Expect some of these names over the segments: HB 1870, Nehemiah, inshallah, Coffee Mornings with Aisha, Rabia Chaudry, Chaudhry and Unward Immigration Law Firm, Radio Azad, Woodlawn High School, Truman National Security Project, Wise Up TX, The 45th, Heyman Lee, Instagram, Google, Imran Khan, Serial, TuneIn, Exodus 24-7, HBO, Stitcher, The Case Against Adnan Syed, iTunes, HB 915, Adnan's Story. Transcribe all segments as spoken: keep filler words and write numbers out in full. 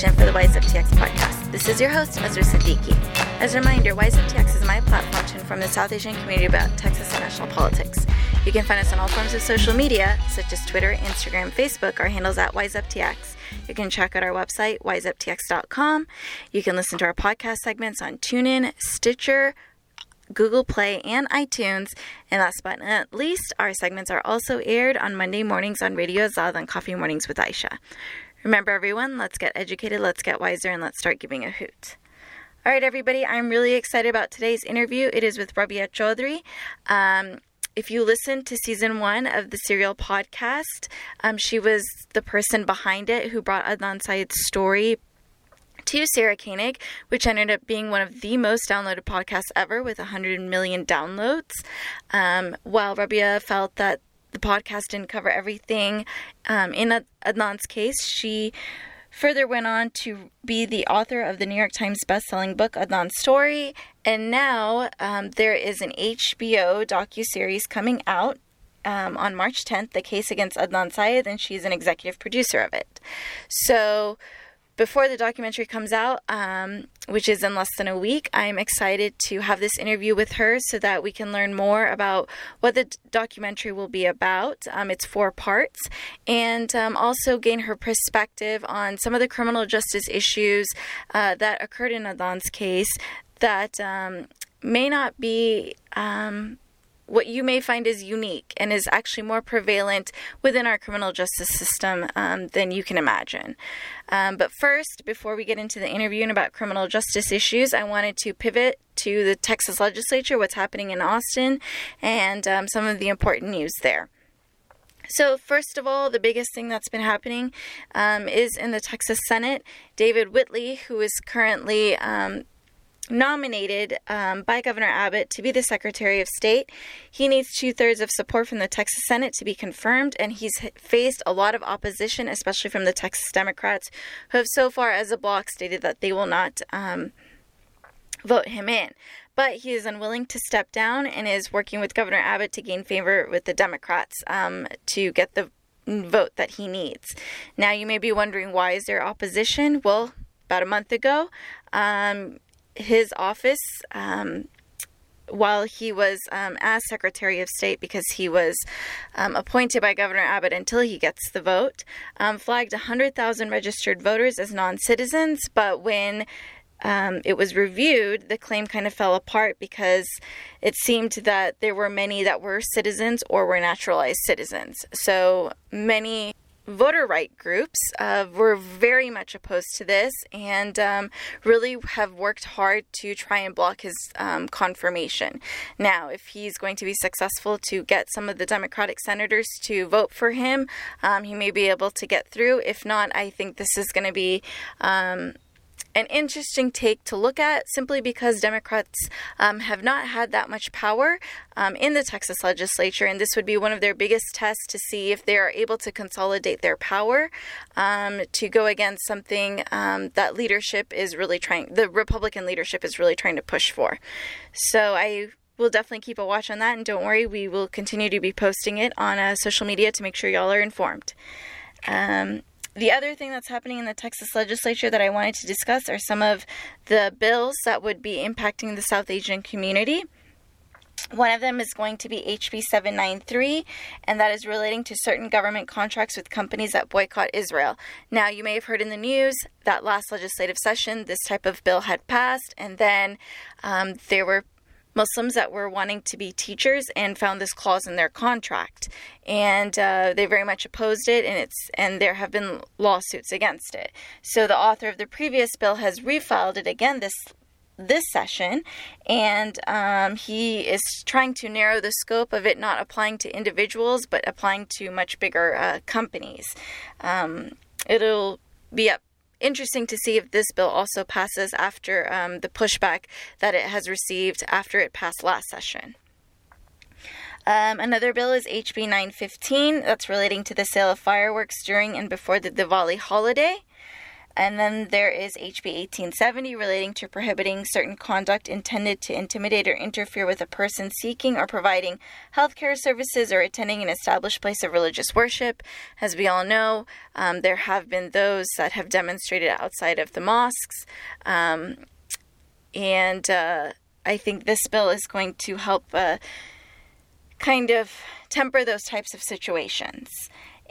station for the Wise Up T X podcast. This is your host, Ezra Siddiqui. As a reminder, Wise Up T X is my platform to inform the South Asian community about Texas and national politics. You can find us on all forms of social media, such as Twitter, Instagram, Facebook. Our handles at Wise Up T X. You can check out our website, wise up t x dot com. You can listen to our podcast segments on TuneIn, Stitcher, Google Play, and iTunes. And last but not least, our segments are also aired on Monday mornings on Radio Azad and Coffee Mornings with Aisha. Remember, everyone, let's get educated, let's get wiser, and let's start giving a hoot. All right, everybody, I'm really excited about today's interview. It is with Rabia Chaudry. Um, if you listened to season one of the Serial podcast, um, she was the person behind it who brought Adnan Syed's story to Sarah Koenig, which ended up being one of the most downloaded podcasts ever with one hundred million downloads. Um, while Rabia felt that the podcast didn't cover everything um, in Ad- Adnan's case, she further went on to be the author of the New York Times bestselling book, Adnan's Story. And now um, there is an H B O docuseries coming out um, on March tenth, The Case Against Adnan Syed, and she's an executive producer of it. So before the documentary comes out, um, which is in less than a week, I'm excited to have this interview with her so that we can learn more about what the d- documentary will be about. Um, it's four parts, and um, also gain her perspective on some of the criminal justice issues uh, that occurred in Adnan's case that um, may not be um, what you may find is unique and is actually more prevalent within our criminal justice system um, than you can imagine. Um, but first, before we get into the interview and about criminal justice issues, I wanted to pivot to the Texas legislature, what's happening in Austin, and um, some of the important news there. So first of all, the biggest thing that's been happening um, is in the Texas Senate. David Whitley, who is currently um, nominated um, by Governor Abbott to be the Secretary of State. He needs two-thirds of support from the Texas Senate to be confirmed, and he's faced a lot of opposition, especially from the Texas Democrats, who have so far as a bloc stated that they will not um, vote him in. But he is unwilling to step down and is working with Governor Abbott to gain favor with the Democrats um, to get the vote that he needs. Now, you may be wondering, why is there opposition? Well, about a month ago, um, his office, um, while he was um, as Secretary of State, because he was um, appointed by Governor Abbott until he gets the vote, um, flagged one hundred thousand registered voters as non-citizens. But when um, it was reviewed, the claim kind of fell apart because it seemed that there were many that were citizens or were naturalized citizens. So many voter right groups uh, were very much opposed to this and um, really have worked hard to try and block his um, confirmation. Now, if he's going to be successful to get some of the Democratic senators to vote for him, um, he may be able to get through. If not, I think this is going to be um, an interesting take to look at, simply because Democrats um, have not had that much power um, in the Texas legislature, and this would be one of their biggest tests to see if they are able to consolidate their power um, to go against something um, that leadership is really trying, the Republican leadership is really trying to push for. So I will definitely keep a watch on that, and don't worry, we will continue to be posting it on uh, social media to make sure y'all are informed. Um, The other thing that's happening in the Texas legislature that I wanted to discuss are some of the bills that would be impacting the South Asian community. One of them is going to be H B seven ninety-three, and that is relating to certain government contracts with companies that boycott Israel. Now, you may have heard in the news that last legislative session, this type of bill had passed, and then um, there were Muslims that were wanting to be teachers and found this clause in their contract, and uh, they very much opposed it, and it's and there have been lawsuits against it. So the author of the previous bill has refiled it again this this session, and um, he is trying to narrow the scope of it, not applying to individuals but applying to much bigger uh, companies. Um, it'll be up Interesting to see if this bill also passes after um, the pushback that it has received after it passed last session. Um, another bill is H B nine fifteen, that's relating to the sale of fireworks during and before the Diwali holiday. And then there is H B eighteen seventy relating to prohibiting certain conduct intended to intimidate or interfere with a person seeking or providing healthcare services or attending an established place of religious worship. As we all know, um, there have been those that have demonstrated outside of the mosques. Um, and uh, I think this bill is going to help uh, kind of temper those types of situations.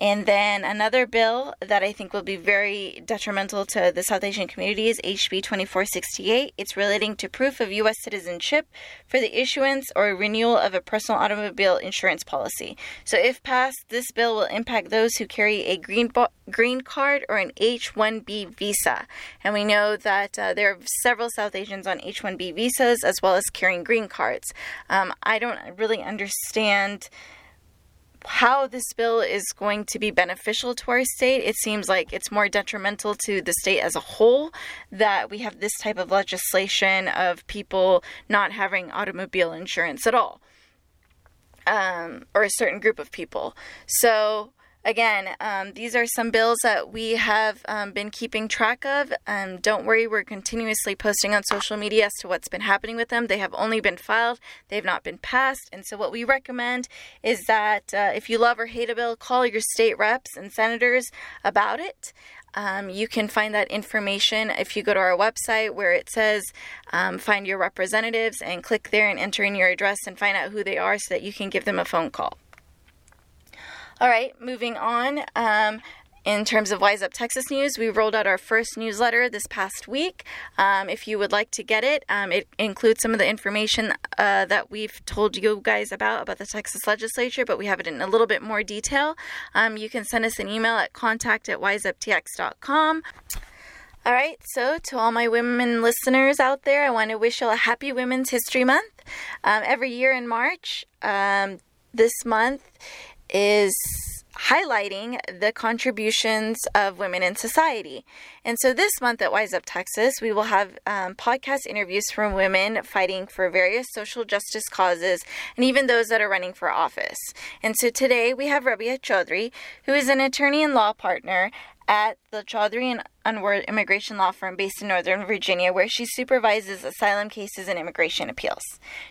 And then another bill that I think will be very detrimental to the South Asian community is H B twenty-four sixty-eight. It's relating to proof of U S citizenship for the issuance or renewal of a personal automobile insurance policy. So if passed, this bill will impact those who carry a green bo- green card or an H one B visa. And we know that uh, there are several South Asians on H one B visas as well as carrying green cards. Um, I don't really understand how this bill is going to be beneficial to our state. It seems like it's more detrimental to the state as a whole that we have this type of legislation of people not having automobile insurance at all, um, or a certain group of people. So again, um, these are some bills that we have um, been keeping track of. Um, don't worry, we're continuously posting on social media as to what's been happening with them. They have only been filed. They have not been passed. And so what we recommend is that uh, if you love or hate a bill, call your state reps and senators about it. Um, you can find that information if you go to our website where it says um, find your representatives, and click there and enter in your address and find out who they are so that you can give them a phone call. All right, moving on. Um, in terms of Wise Up Texas news, we rolled out our first newsletter this past week. Um, if you would like to get it, um, it includes some of the information uh, that we've told you guys about, about the Texas legislature, but we have it in a little bit more detail. Um, you can send us an email at contact at wise up t x dot com. All right, so to all my women listeners out there, I want to wish you a happy Women's History Month. Um, every year in March, um, this month is highlighting the contributions of women in society. And so this month at Wise Up Texas, we will have um, podcast interviews from women fighting for various social justice causes and even those that are running for office. And so today we have Rabia Chaudry, who is an attorney and law partner at the Chaudhry and Unward Immigration Law Firm based in Northern Virginia, where she supervises asylum cases and immigration appeals.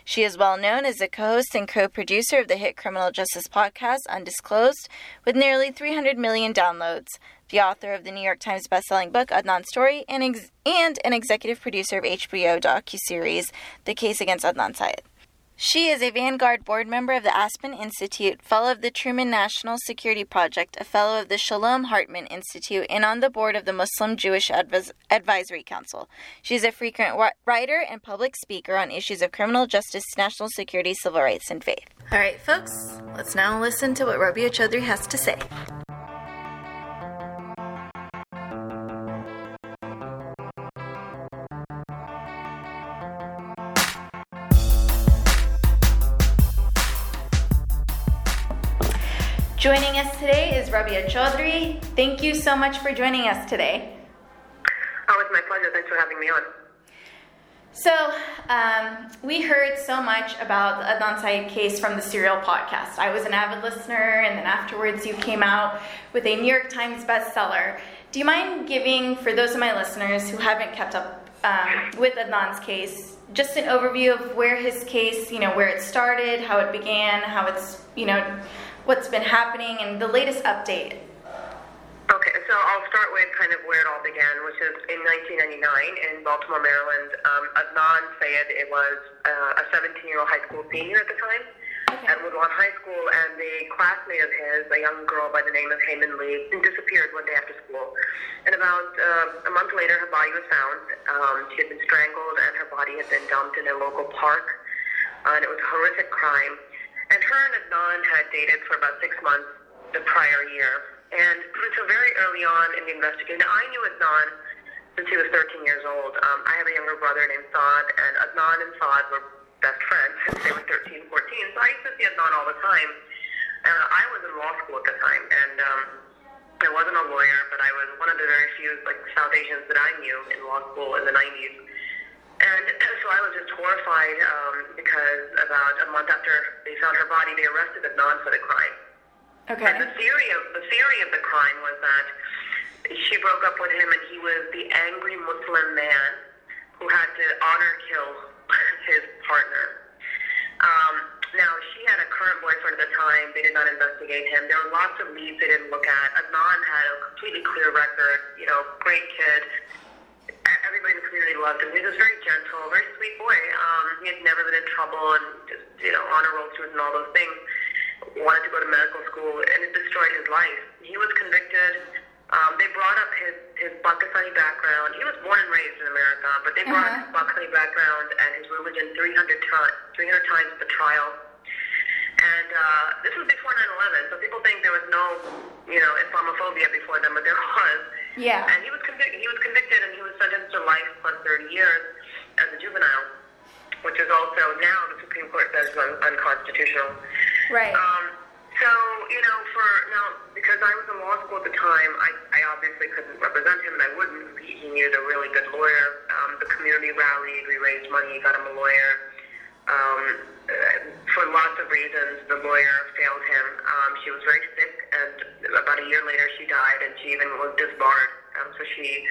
She is well known as the co-host and co-producer of the hit criminal justice podcast, Undisclosed, with nearly three hundred million downloads, the author of the New York Times bestselling book, Adnan's Story, and, ex- and an executive producer of H B O docuseries, The Case Against Adnan Syed. She is a Vanguard board member of the Aspen Institute, fellow of the Truman National Security Project, a fellow of the Shalom Hartman Institute, and on the board of the Muslim Jewish Advis- Advisory Council. She is a frequent wa- writer and public speaker on issues of criminal justice, national security, civil rights, and faith. All right, folks, let's now listen to what Rabia Chaudry has to say. Joining us today is Rabia Chaudry. Thank you so much for joining us today. Oh, it's my pleasure. Thanks for having me on. So, um, we heard so much about the Adnan Syed case from the Serial podcast. I was an avid listener, and then afterwards you came out with a New York Times bestseller. Do you mind giving, for those of my listeners who haven't kept up um, with Adnan's case, just an overview of where his case, you know, where it started, how it began, how it's, you know, what's been happening, and the latest update? Okay, so I'll start with kind of where it all began, which is in nineteen ninety-nine in Baltimore, Maryland. Um, Adnan Syed it was uh, a seventeen-year-old high school senior at the time okay. at Woodlawn High School, and a classmate of his, a young girl by the name of Heyman Lee, disappeared one day after school. And about uh, a month later, her body was found. Um, she had been strangled, and her body had been dumped in a local park, uh, and it was a horrific crime. And her and Adnan had dated for about six months the prior year. And so very early on in the investigation, I knew Adnan since he was thirteen years old. Um, I have a younger brother named Saad, and Adnan and Saad were best friends since they were thirteen, fourteen. So I used to see Adnan all the time. Uh, I was in law school at the time, and um, I wasn't a lawyer, but I was one of the very few like South Asians that I knew in law school in the nineties. And so I was just horrified um, because about a month after they found her body, they arrested Adnan for the crime. Okay. And the theory of the theory of the crime was that she broke up with him, and he was the angry Muslim man who had to honor kill his partner. Um, now, she had a current boyfriend at the time. They did not investigate him. There were lots of leads they didn't look at. Adnan had a completely clear record, you know, great kid. Everybody in the community loved him. He was very gentle, very sweet boy. Um, he had never been in trouble and just, you know, honor roll student and all those things. Wanted to go to medical school, and it destroyed his life. He was convicted. Um, they brought up his, his Pakistani background. He was born and raised in America, but they brought uh-huh. up his Pakistani background and his religion three hundred, t- three hundred times at the trial. And uh, this was before nine eleven, so people think there was no, you know, Islamophobia before them, but there was. Yeah. And he was convicted. He was convicted, and he was sentenced to life plus thirty years as a juvenile, which is also now the Supreme Court says is un- unconstitutional. Right. Um, so, you know, for now, because I was in law school at the time, I, I obviously couldn't represent him, and I wouldn't. He needed a really good lawyer. Um, the community rallied, we raised money, got him a lawyer. Um, for lots of reasons, the lawyer failed him. Um, she was very sick, and about a year later, she died, and she even was disbarred. Um, so she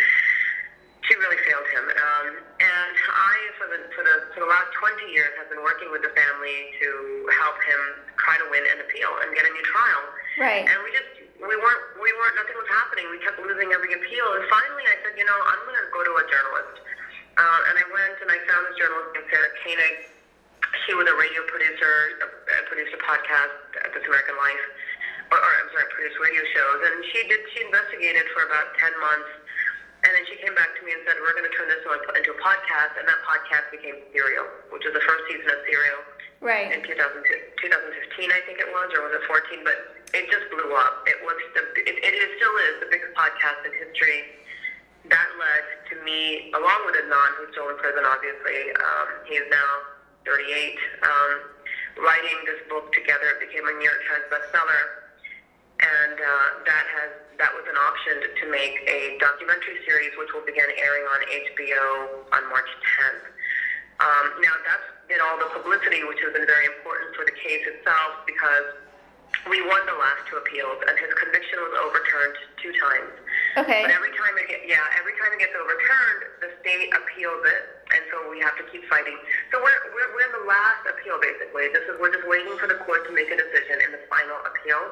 she really failed him. Um, and I, for the, for the for the last twenty years, have been working with the family to help him try to win an appeal and get a new trial. Right. And we just, we weren't, we weren't, nothing was happening. We kept losing every appeal. And finally I said, you know, I'm going to go to a journalist. Uh, and I went and I found this journalist named Sarah Koenig. She was a radio producer, uh, produced a podcast at This American Life, or, or I'm sorry, produced radio shows. And she did, she investigated for about ten months. And then she came back to me and said, we're going to turn this into a podcast. And that podcast became Serial, which was the first season of Serial. Right. In two thousand fifteen, I think it was, or was it fourteen? But it just blew up. It was the, it, it still is the biggest podcast in history. That led to me, along with Adnan, who's still in prison, obviously. Um, he's now thirty-eight. Um, writing this book together, it became a New York Times bestseller, and uh, that has that was an option to make a documentary series, which will begin airing on H B O on March tenth. Um, now that's did all the publicity, which has been very important for the case itself, because we won the last two appeals, and his conviction was overturned two times. Okay. But every time it get, yeah, every time it gets overturned, the state appeals it, and so we have to keep fighting. So we're we're, we're the last appeal, basically. This is we're just waiting for the court to make a decision in the final appeal,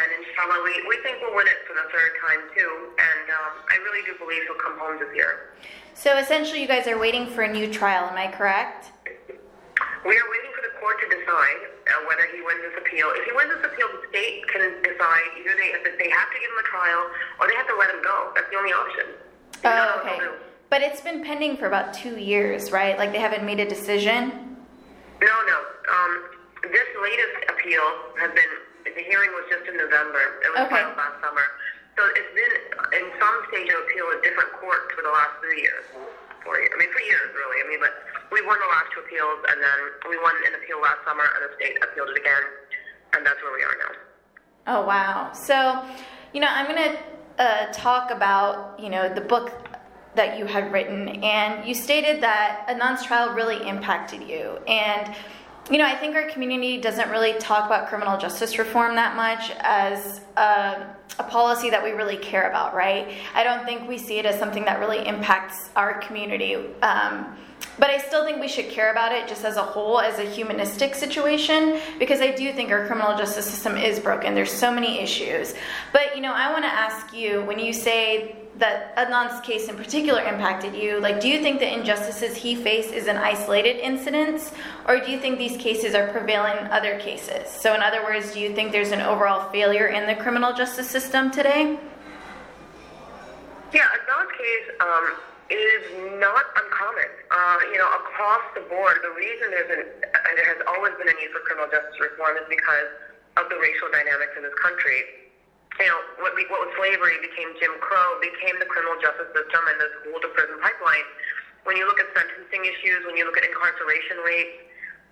and inshallah, we, we think we'll win it for the third time too. And um, I really do believe he'll come home this year. So essentially, you guys are waiting for a new trial. Am I correct? We are waiting for the court to decide uh, whether he wins this appeal. If he wins this appeal, the state can decide either they they have to give him a trial or they have to let him go. That's the only option. Oh, uh, okay. But it's been pending for about two years, right? Like they haven't made a decision? No, no. Um, this latest appeal has been, the hearing was just in November. It was okay. filed last summer. So it's been in some stage of appeal at different courts for the last three years. Four years. I mean, for years, really. I mean, but we won the last two appeals, and then we won an appeal last summer, and the state appealed it again, and that's where we are now. Oh, wow. So, you know, I'm going to uh, talk about, you know, the book that you had written, and you stated that Adnan's trial really impacted you, and, you know, I think our community doesn't really talk about criminal justice reform that much as a, a policy that we really care about, right? I don't think we see it as something that really impacts our community. Um, but I still think we should care about it just as a whole, as a humanistic situation, because I do think our criminal justice system is broken. There's so many issues. But, you know, I want to ask you, when you say that Adnan's case in particular impacted you, like, do you think the injustices he faced is an isolated incident, or do you think these cases are prevailing in other cases? So in other words, do you think there's an overall failure in the criminal justice system today? Yeah, Adnan's case um, is not uncommon. Uh, you know, across the board, the reason there's an, uh, there has always been a need for criminal justice reform is because of the racial dynamics in this country. You know, what, we, what was slavery became Jim Crow, became the criminal justice system and the school-to-prison pipeline. When you look at sentencing issues, when you look at incarceration rates,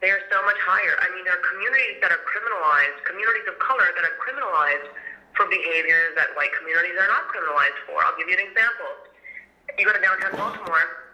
they are so much higher. I mean, there are communities that are criminalized, communities of color that are criminalized for behaviors that white communities are not criminalized for. I'll give you an example. You go to downtown Baltimore,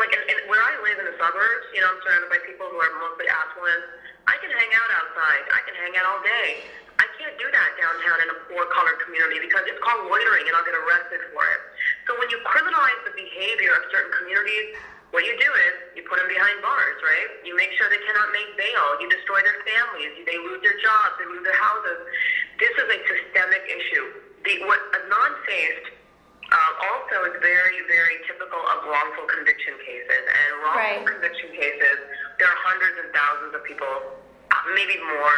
like in, in, where I live in the suburbs, you know, I'm surrounded by people who are mostly affluent. I can hang out outside. I can hang out all day. I can't do that downtown in a poor-colored community because it's called loitering and I'll get arrested for it. So when you criminalize the behavior of certain communities, what you do is you put them behind bars, right? You make sure they cannot make bail. You destroy their families. They lose their jobs. They lose their houses. This is a systemic issue. The, what Adnan faced Um, also, it's very, very typical of wrongful conviction cases. And wrongful right. conviction cases, there are hundreds and thousands of people, maybe more,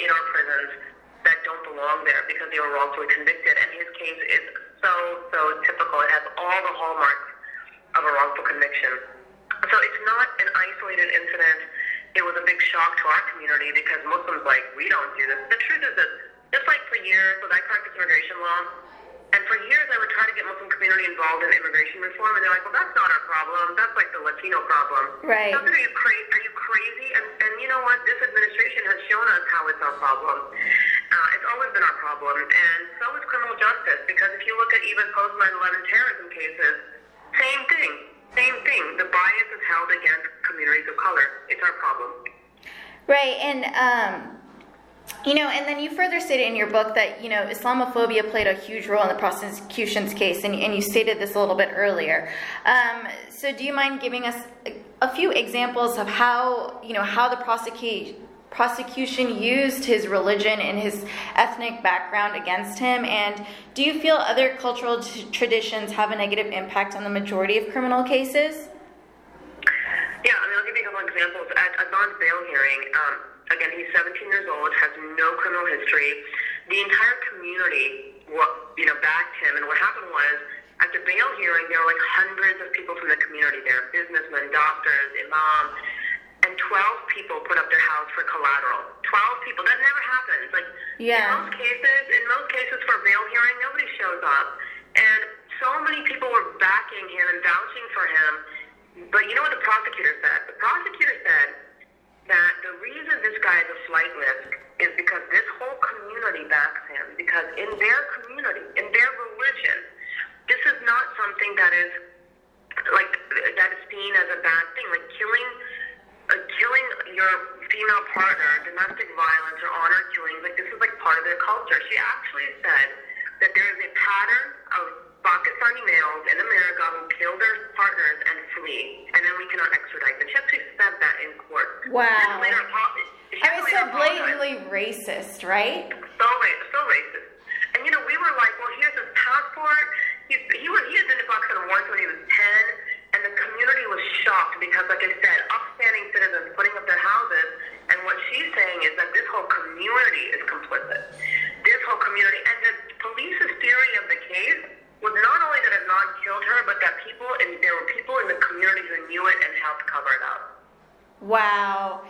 in our prisons that don't belong there because they were wrongfully convicted. And his case is so, so typical. It has all the hallmarks of a wrongful conviction. So it's not an isolated incident. It was a big shock to our community because Muslims like, we don't do this. The truth is that, just like for years, when I practiced immigration law, and for years, I would try to get Muslim community involved in immigration reform, and they're like, well, that's not our problem. That's like the Latino problem. Right. So, are you crazy? Are you crazy? And, and you know what? This administration has shown us how it's our problem. Uh, it's always been our problem. And so is criminal justice, because if you look at even post nine eleven terrorism cases, same thing. Same thing. The bias is held against communities of color. It's our problem. Right. And, um... You know, and then you further stated in your book that, you know, Islamophobia played a huge role in the prosecution's case, and, and you stated this a little bit earlier. Um, so do you mind giving us a, a few examples of how, you know, how the prosecu- prosecution used his religion and his ethnic background against him? And do you feel other cultural t- traditions have a negative impact on the majority of criminal cases? Yeah, I mean, I'll give you a couple examples. At Adnan's bail hearing, um, again, he's seventeen years old, has no criminal history. The entire community, you know, backed him. And what happened was, at the bail hearing, there were like hundreds of people from the community there, businessmen, doctors, imams, and twelve people put up their house for collateral. twelve people. That never happens. Like, yeah. in most cases, in most cases for a bail hearing, nobody shows up. And so many people were backing him and vouching for him. But you know what the prosecutor said? The prosecutor said, that the reason this guy is a flight risk is because this whole community backs him, because in their community, in their religion, this is not something that is like that is seen as a bad thing. Like killing, uh, killing your female partner, domestic violence, or honor killings. Like this is like part of their culture. She actually said that there is a pattern of Pakistani males in America who kill their partners and flee, and then we cannot extradite them. She actually said that in court. Wow. I mean, so blatantly racist, right? So, so racist. And, you know, we were like, well, here's his passport. He, he, was, he had been to Pakistan once when he was ten, and the community was shocked because, like I said, upstanding citizens putting up their houses, and what she's saying is that this whole community is complicit. This whole community. And the police's theory of the case was not only that Adnan killed her, but that people and there were people in the community who knew it and helped cover it up. Wow.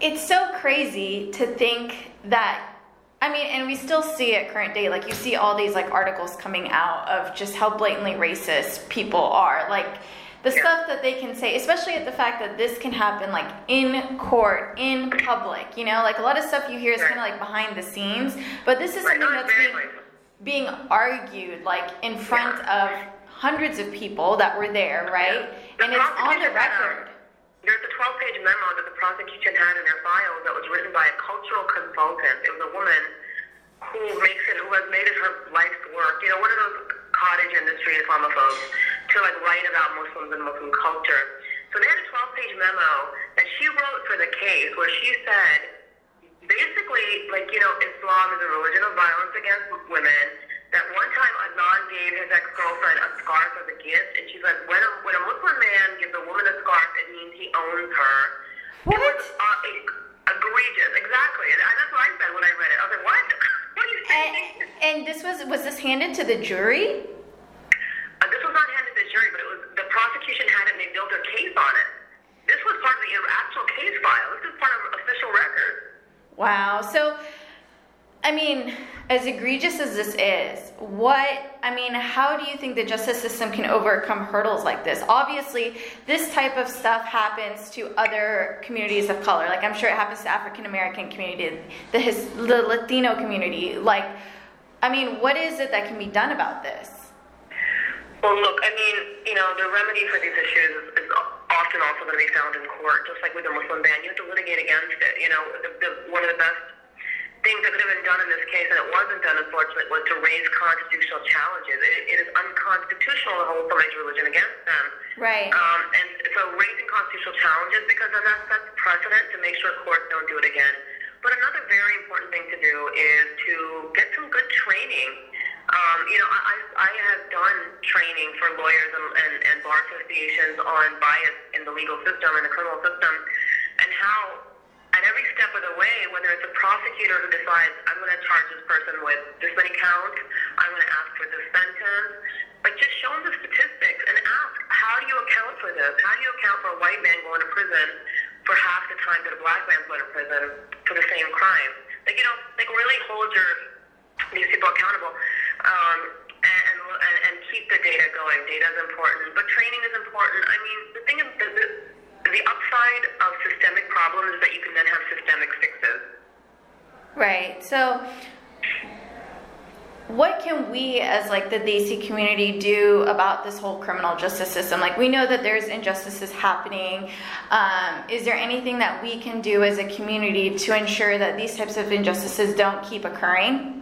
It's so crazy to think that, I mean, and we still see it current day, like you see all these like articles coming out of just how blatantly racist people are. Like the yeah. stuff that they can say, especially at the fact that this can happen like in court, in public, you know, like a lot of stuff you hear is right. kind of like behind the scenes, but this is right. something that's being... being argued like in front yeah. of hundreds of people that were there, right? Yeah. The and it's on the record. Had, there's a twelve-page memo that the prosecution had in their file that was written by a cultural consultant. It was a woman who makes it, who has made it her life's work. You know, one of those cottage industry Islamophobes to like write about Muslims and Muslim culture. So they had a twelve-page memo that she wrote for the case where she said, basically, like, you know, Islam is a religion of violence against women. That one time Adnan gave his ex-girlfriend a scarf as a gift, and she's like, when a, when a Muslim man gives a woman a scarf, it means he owns her. What? It was uh, egregious, exactly. And that's what I said when I read it. I was like, what? What are you saying? And, and this was, was this handed to the jury? Uh, this was not handed to the jury, but it was, the prosecution had it and they built a case on it. This was part of the actual case file. This is part of official records. Wow. So, I mean, as egregious as this is, what, I mean, how do you think the justice system can overcome hurdles like this? Obviously, this type of stuff happens to other communities of color. Like, I'm sure it happens to African American community, the, his, the Latino community. Like, I mean, what is it that can be done about this? Well, look, I mean, you know, the remedy for these issues is, is often also going to be found in court, just like with the Muslim ban. You have to litigate against it. You know, the, the, one of the best things that could have been done in this case, and it wasn't done, unfortunately, was to raise constitutional challenges. It, it is unconstitutional to hold somebody's religion against them. Right. Um, and so raising constitutional challenges, because then that sets precedent to make sure courts don't do it again. But another very important thing to do is to get some good training. Um, you know, I, I have done training for lawyers and, and, and bar associations on bias in the legal system and the criminal system, and how at every step of the way, whether it's a prosecutor who decides, I'm going to charge this person with this many counts, I'm going to ask for this sentence, like just show them the statistics and ask, how do you account for this? How do you account for a white man going to prison for half the time that a black man's going to prison for the same crime? Like, you know, like really hold your these people accountable um, and, and and keep the data going. Data is important, but training is important. I mean, the thing is, the, the, the upside of systemic problems is that you can then have systemic fixes. Right. So what can we as like the D C community do about this whole criminal justice system? Like, we know that there's injustices happening. Um, is there anything that we can do as a community to ensure that these types of injustices don't keep occurring?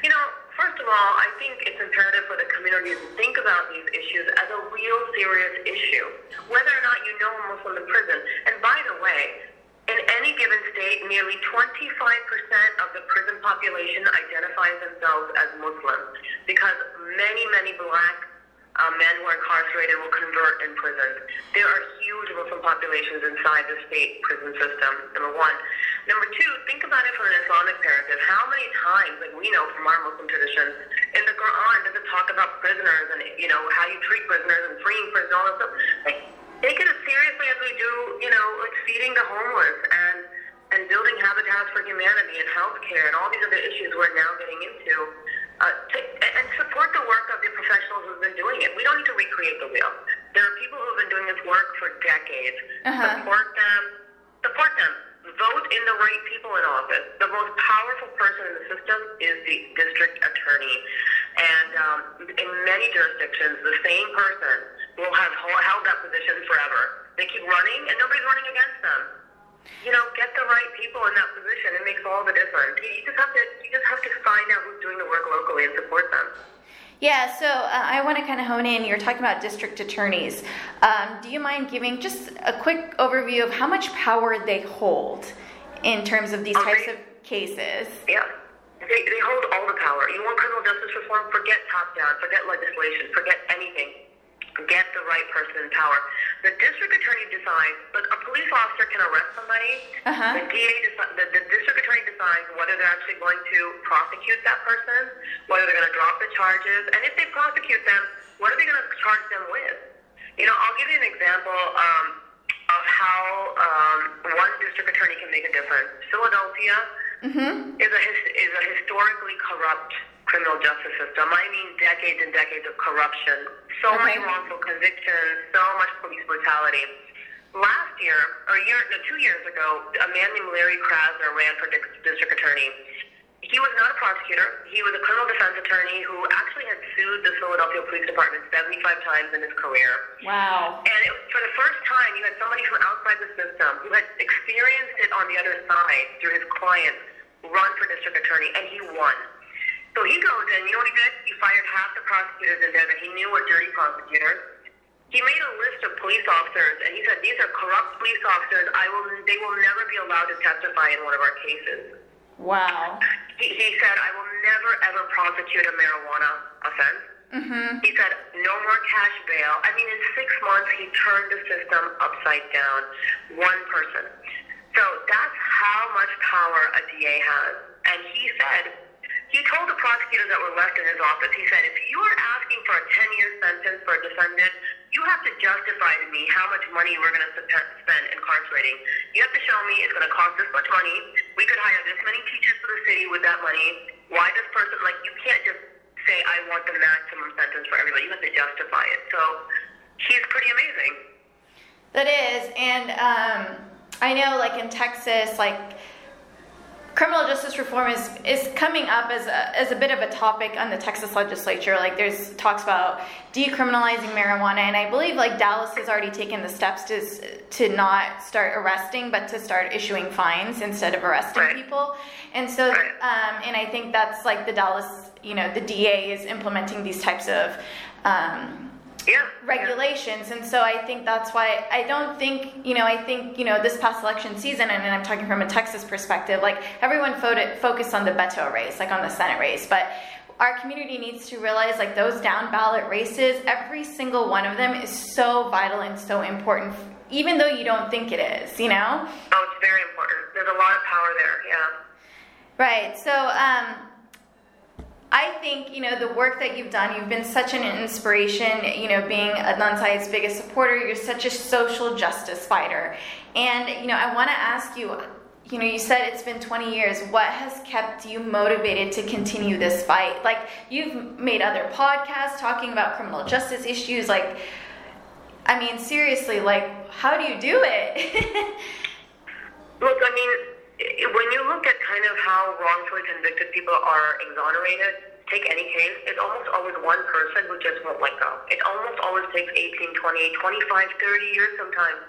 You know, first of all, I think it's imperative for the community to think about these issues as a real serious issue, whether or not you know a Muslim in prison. And by the way, in any given state, nearly twenty-five percent of the prison population identifies themselves as Muslim, because many, many black uh, men who are incarcerated will convert in prison. There are huge Muslim populations inside the state prison system, number one. Number two, think about it from an Islamic perspective. How many times, like we know from our Muslim tradition, in the Quran does it talk about prisoners and, you know, how you treat prisoners and freeing prisoners, all that stuff. Like, take it as seriously as we do, you know, like feeding the homeless and, and building habitats for humanity and healthcare and all these other issues we're now getting into. Uh, to, and support the work of the professionals who've been doing it. We don't need to recreate the wheel. There are people who've been doing this work for decades. Uh-huh. Support them. Support them. Vote in the right people in office. The most powerful person in the system is the district attorney. And um, in many jurisdictions, the same person will have held that position forever. They keep running, and nobody's running against them. You know, get the right people in that position. It makes all the difference. You just have to, you just have to find out who's doing the work locally and support them. Yeah, so uh, I want to kind of hone in. You're talking about district attorneys. Um, do you mind giving just a quick overview of how much power they hold in terms of these okay. types of cases? Yeah, they, they hold all the power. You want criminal justice reform? Forget top-down, forget legislation, forget anything. Get the right person in power. The district attorney decides, but a police officer can arrest somebody. Uh-huh. The D A, deci- the, the district attorney decides whether they're actually going to prosecute that person, whether they're going to drop the charges, and if they prosecute them, what are they going to charge them with? You know, I'll give you an example um, of how um, one district attorney can make a difference. Philadelphia mm-hmm. is a his- is a historically corrupt criminal justice system. I mean, decades and decades of corruption, so okay. many wrongful convictions, so much police brutality. Last year, or a year, no, two years ago, a man named Larry Krasner ran for district attorney. He was not a prosecutor. He was a criminal defense attorney who actually had sued the Philadelphia Police Department seventy-five times in his career. Wow. And it, for the first time, you had somebody from outside the system who had experienced it on the other side through his clients run for district attorney, and he won. So he goes in, you know what he did? He fired half the prosecutors in there that he knew were dirty prosecutors. He made a list of police officers, and he said, these are corrupt police officers. I will, they will never be allowed to testify in one of our cases. Wow. He, he said, I will never, ever prosecute a marijuana offense. Mm-hmm. He said, no more cash bail. I mean, in six months, he turned the system upside down. One person. So that's how much power a D A has. And he said... He told the prosecutors that were left in his office, he said, if you are asking for a ten-year sentence for a defendant, you have to justify to me how much money we're going to spend incarcerating. You have to show me it's going to cost this much money. We could hire this many teachers for the city with that money. Why this person? Like, you can't just say, I want the maximum sentence for everybody. You have to justify it. So he's pretty amazing. That is. And um, I know, like, in Texas, like, criminal justice reform is, is coming up as a, as a bit of a topic on the Texas legislature. Like, there's talks about decriminalizing marijuana, and I believe like Dallas has already taken the steps to to not start arresting, but to start issuing fines instead of arresting right. people. And so, um, and I think that's like the Dallas, you know, the D A is implementing these types of um, yeah. regulations. Yeah. And so I think that's why I don't think, you know, I think, you know, this past election season, and, and I'm talking from a Texas perspective, like everyone fo- focused on the Beto race, like on the Senate race, but our community needs to realize like those down ballot races, every single one of them is so vital and so important, even though you don't think it is, you know? Oh, it's very important. There's a lot of power there, yeah. Right, so um, I think, you know, the work that you've done, you've been such an inspiration, you know, being Adnan Syed's biggest supporter, you're such a social justice fighter. And, you know, I wanna ask you, you know, you said it's been twenty years. What has kept you motivated to continue this fight? Like, you've made other podcasts talking about criminal justice issues. Like, I mean, seriously, like, how do you do it? Look, I mean, when you look at kind of how wrongfully convicted people are exonerated, take any case, it's almost always one person who just won't let go. It almost always takes eighteen, twenty, twenty-five, thirty years sometimes.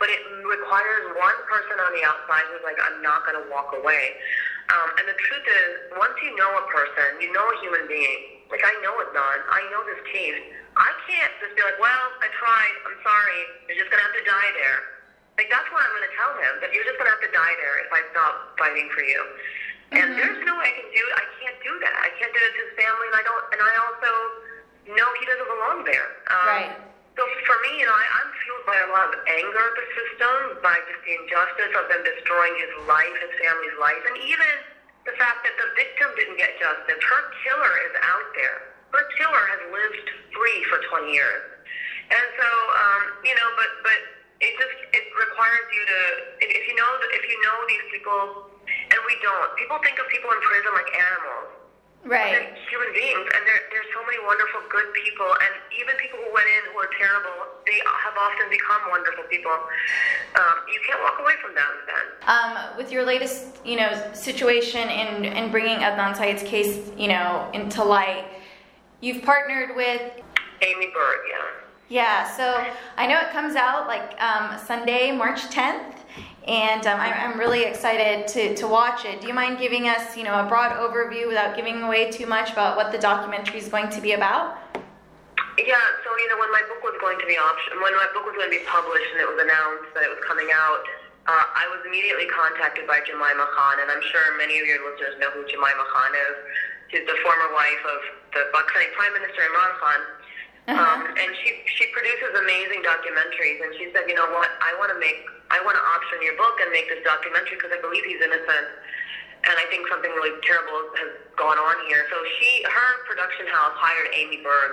But it requires one person on the outside who's like, I'm not going to walk away. Um, and the truth is, once you know a person, you know a human being. Like, I know Adnan. I know this case. I can't just be like, well, I tried. I'm sorry. You're just going to have to die there. Like, that's what I'm going to tell him, that you're just going to have to die there if I stop fighting for you. Mm-hmm. And there's no way I can do I can't do that. I can't do it to his family, and I don't. And I also know he doesn't belong there. Um, right. So for me, you know, I, I'm fueled by a lot of anger at the system, by just the injustice of them destroying his life, his family's life, and even the fact that the victim didn't get justice. Her killer is out there. Her killer has lived free for twenty years. And so, um, you know, but, but it just, it requires you to, if, if you know, if you know these people, and we don't, people think of people in prison like animals. Right. They're human beings, and there, there's so many wonderful, good people, and even people who went in who are terrible, they have often become wonderful people. Um, you can't walk away from them then. Um, with your latest, you know, situation in, in bringing Adnan Syed's case, you know, into light, you've partnered with Amy Berg, yeah. Yeah, so I know it comes out like um, Sunday, March tenth. And um, I'm really excited to, to watch it. Do you mind giving us, you know, a broad overview without giving away too much about what the documentary is going to be about? Yeah, so, you know, when my book was going to be option, when my book was going to be published and it was announced that it was coming out, uh, I was immediately contacted by Jemima Khan, and I'm sure many of your listeners know who Jemima Khan is. She's the former wife of the Pakistani Prime Minister Imran Khan. Uh-huh. Um, and she she produces amazing documentaries, and she said, you know what, I want to make, I want to option your book and make this documentary because I believe he's innocent, and I think something really terrible has gone on here. So she, her production house hired Amy Berg,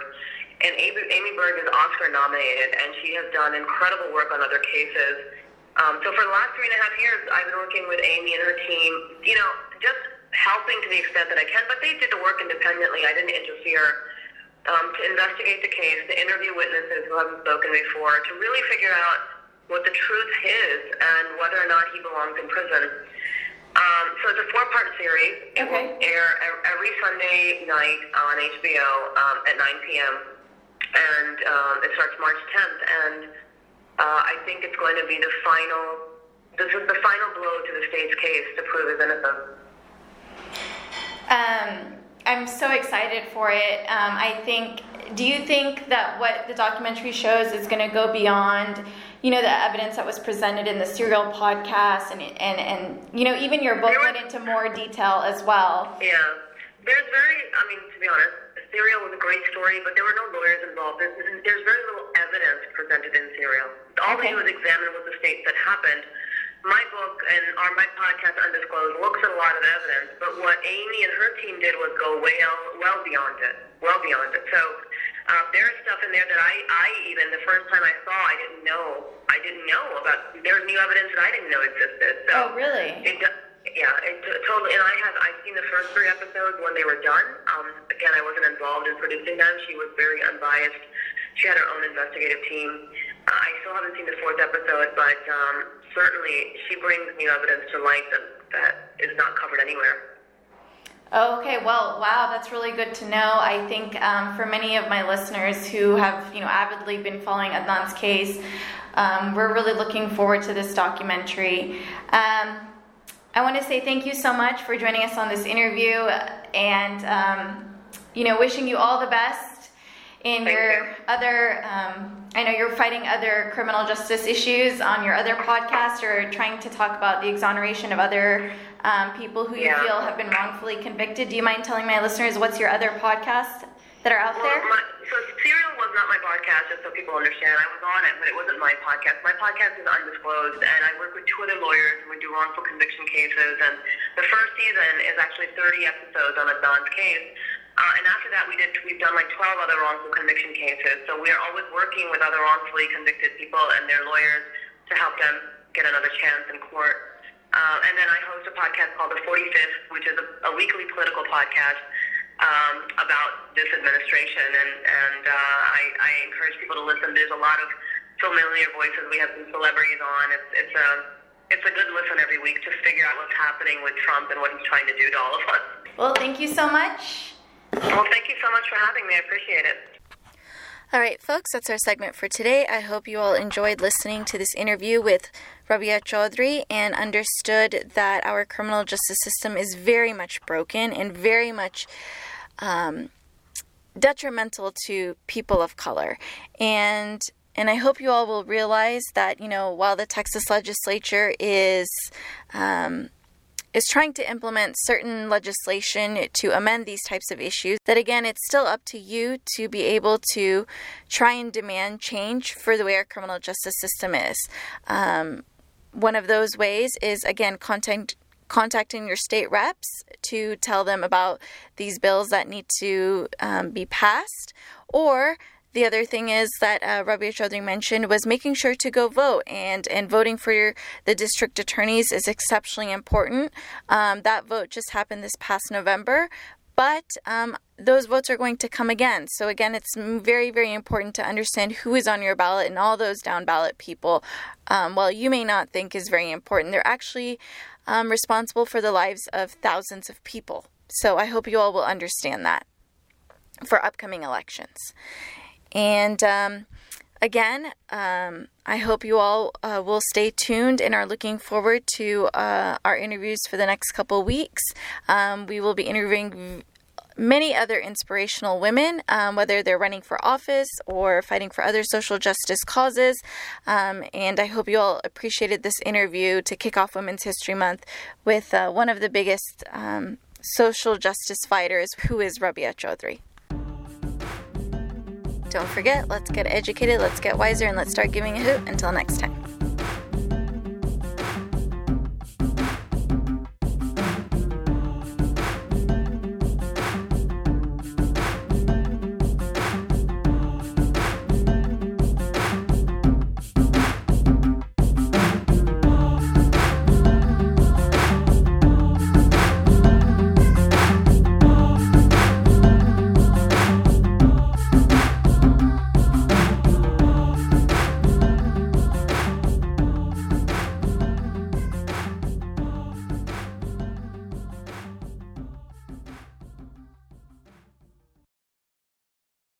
and Amy, Amy Berg is Oscar nominated, and she has done incredible work on other cases. Um, so for the last three and a half years, I've been working with Amy and her team, you know, just helping to the extent that I can, but they did the work independently. I didn't interfere. Um, to investigate the case, to interview witnesses who haven't spoken before, to really figure out what the truth is and whether or not he belongs in prison. Um, so it's a four-part series. It okay. will air every Sunday night on H B O um, at nine p.m. And um, it starts March tenth. And uh, I think it's going to be the final, this is the final blow to the state's case to prove his innocence. Um. I'm so excited for it. Um, I think, do you think that what the documentary shows is going to go beyond, you know, the evidence that was presented in the Serial podcast and, and, and you know, even your book went into more detail as well? Yeah. There's very, I mean, to be honest, Serial was a great story, but there were no lawyers involved. There's, there's very little evidence presented in Serial. All okay. they do is examine what the states that happened. My book and our, my podcast, Undisclosed, looks at a lot of evidence, but what Amy and her team did was go well, well beyond it, well beyond it. So uh, there's stuff in there that I, I even, the first time I saw, I didn't know, I didn't know about, there was new evidence that I didn't know existed. So oh, really? It, yeah, it totally, and I have, I've seen the first three episodes when they were done. Um, again, I wasn't involved in producing them. She was very unbiased. She had her own investigative team. Uh, I still haven't seen the fourth episode, but um, certainly she brings new evidence to light that that is not covered anywhere. Okay, well, wow, that's really good to know. I think um, for many of my listeners who have, you know, avidly been following Adnan's case, um, we're really looking forward to this documentary. Um, I want to say thank you so much for joining us on this interview, and, um, you know, wishing you all the best in thank your you. other, um, I know you're fighting other criminal justice issues on your other podcast, or trying to talk about the exoneration of other Um, people who you yeah. feel have been wrongfully convicted. Do you mind telling my listeners what's your other podcasts that are out well, there? My, so Serial was not my podcast, just so people understand. I was on it, but it wasn't my podcast. My podcast is Undisclosed, and I work with two other lawyers, and we do wrongful conviction cases. And the first season is actually thirty episodes on Adnan's case. Uh, and after that, we did, we've done like twelve other wrongful conviction cases. So we are always working with other wrongfully convicted people and their lawyers to help them get another chance in court. Uh, and then I host a podcast called The forty-fifth, which is a, a weekly political podcast um, about this administration. And, and uh, I, I encourage people to listen. There's a lot of familiar voices. We have some celebrities on. It's, it's, a, it's a good listen every week to figure out what's happening with Trump and what he's trying to do to all of us. Well, thank you so much. Well, thank you so much for having me. I appreciate it. All right, folks, that's our segment for today. I hope you all enjoyed listening to this interview with Rabia Chaudry and understood that our criminal justice system is very much broken and very much um, detrimental to people of color. And and I hope you all will realize that, you know, while the Texas legislature is... Um, is trying to implement certain legislation to amend these types of issues, that again, it's still up to you to be able to try and demand change for the way our criminal justice system is. Um, one of those ways is, again, contact, contacting your state reps to tell them about these bills that need to um, be passed, or the other thing is that uh, Rabia Chaudry mentioned was making sure to go vote, and, and voting for your, the district attorneys is exceptionally important. Um, that vote just happened this past November, but um, those votes are going to come again. So again, it's very, very important to understand who is on your ballot and all those down ballot people. Um, while you may not think is very important, they're actually um, responsible for the lives of thousands of people. So I hope you all will understand that for upcoming elections. And um, again, um, I hope you all uh, will stay tuned and are looking forward to uh, our interviews for the next couple weeks. Um, we will be interviewing many other inspirational women, um, whether they're running for office or fighting for other social justice causes. Um, and I hope you all appreciated this interview to kick off Women's History Month with uh, one of the biggest um, social justice fighters, who is Rabia Chaudry. Don't forget, let's get educated, let's get wiser, and let's start giving a hoot. Until next time.